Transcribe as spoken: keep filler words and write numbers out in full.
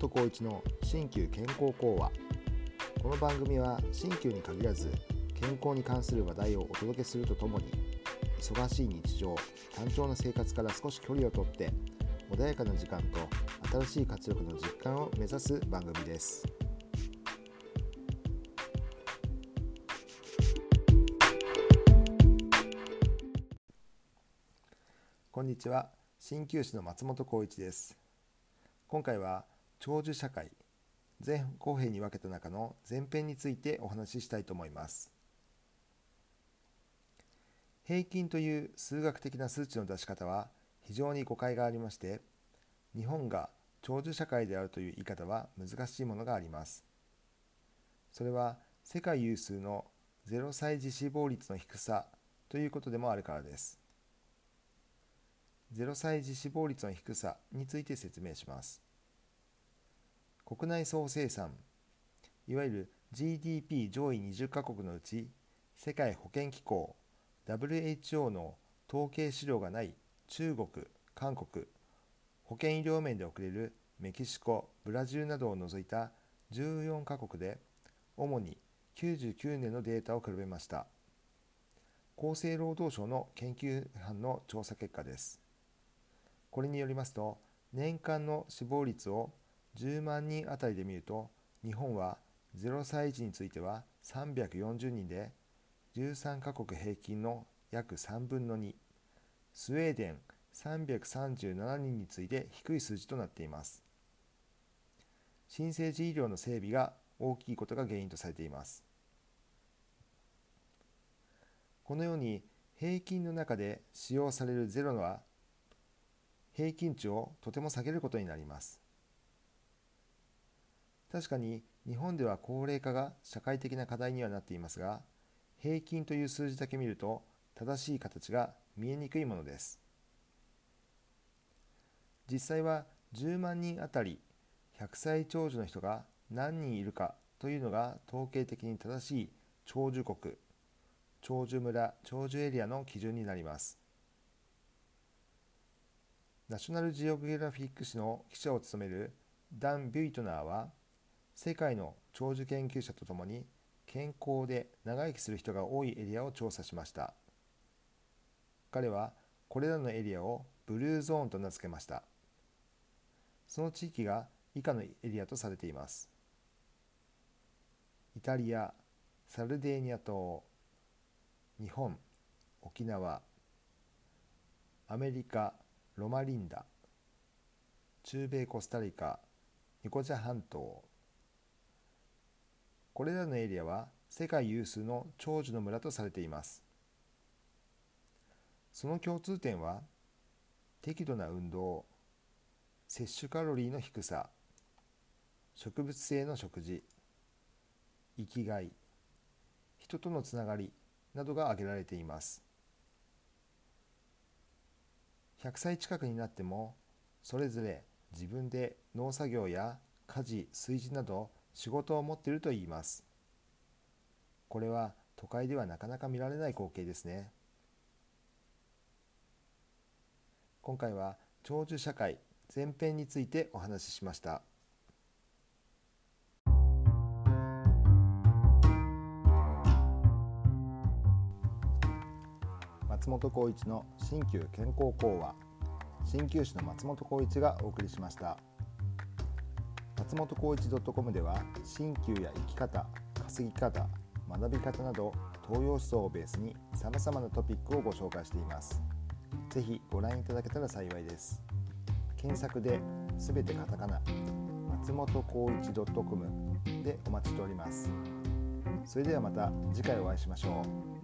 本浩一の新旧健康講話。この番組は新旧に限らず健康に関する話題をお届けするとともに、忙しい日常、単調な生活から少し距離をとって穏やかな時間と新しい活力の実感を目指す番組です。こんにちは、鍼灸師の松本浩一です。今回は長寿社会、前後編に分けた中の前編についてお話ししたいと思います。平均という数学的な数値の出し方は非常に誤解がありまして、日本が長寿社会であるという言い方は難しいものがあります。それは世界有数のゼロさい児死亡率の低さということでもあるからです。ゼロさい児死亡率の低さについて説明します。国内総生産、いわゆる ジーディーピー 上位にじゅっかこくのうち、世界保健機構 ダブリューエイチオー の統計資料がない中国、韓国、保健医療面で遅れるメキシコ、ブラジルなどを除いたじゅうよんかこくで、主にきゅうじゅうきゅうねんのデータを比べました。厚生労働省の研究班の調査結果です。これによりますと、年間の死亡率をじゅうまんにんあたりで見ると、日本はゼロさい児についてはさんびゃくよんじゅうにんで、じゅうさんかこく平均の約さんぶんのに、スウェーデンさんびゃくさんじゅうななにんに次いで低い数字となっています。新生児医療の整備が大きいことが原因とされています。このように平均の中で使用されるゼロは平均値をとても下げることになります。確かに日本では高齢化が社会的な課題にはなっていますが、平均という数字だけ見ると正しい形が見えにくいものです。実際はじゅうまんにんあたりひゃくさい長寿の人が何人いるかというのが統計的に正しい長寿国、長寿村、長寿エリアの基準になります。ナショナルジオグラフィック誌の記者を務めるダン・ビュイトナーは、世界の長寿研究者とともに健康で長生きする人が多いエリアを調査しました。彼はこれらのエリアをブルーゾーンと名付けました。その地域が以下のエリアとされています。イタリア、サルデーニャ島、日本、沖縄、アメリカ、ロマリンダ、中米コスタリカ、ニコジャ半島。これらのエリアは世界有数の長寿の村とされています。その共通点は、適度な運動、摂取カロリーの低さ、植物性の食事、生きがい、人とのつながりなどが挙げられています。ひゃくさい近くになっても、それぞれ自分で農作業や家事、炊事など仕事を持っているといいます。これは都会ではなかなか見られない光景ですね。今回は長寿社会前編についてお話ししました。松本浩一の鍼灸健康講話、鍼灸師の松本浩一がお送りしました。松本浩一 .com では鍼灸や生き方、稼ぎ方、学び方など東洋思想をベースにさまざまなトピックをご紹介しています。ぜひご覧いただけたら幸いです。検索で、すべてカタカナ、松本浩一 .com でお待ちしております。それではまた次回お会いしましょう。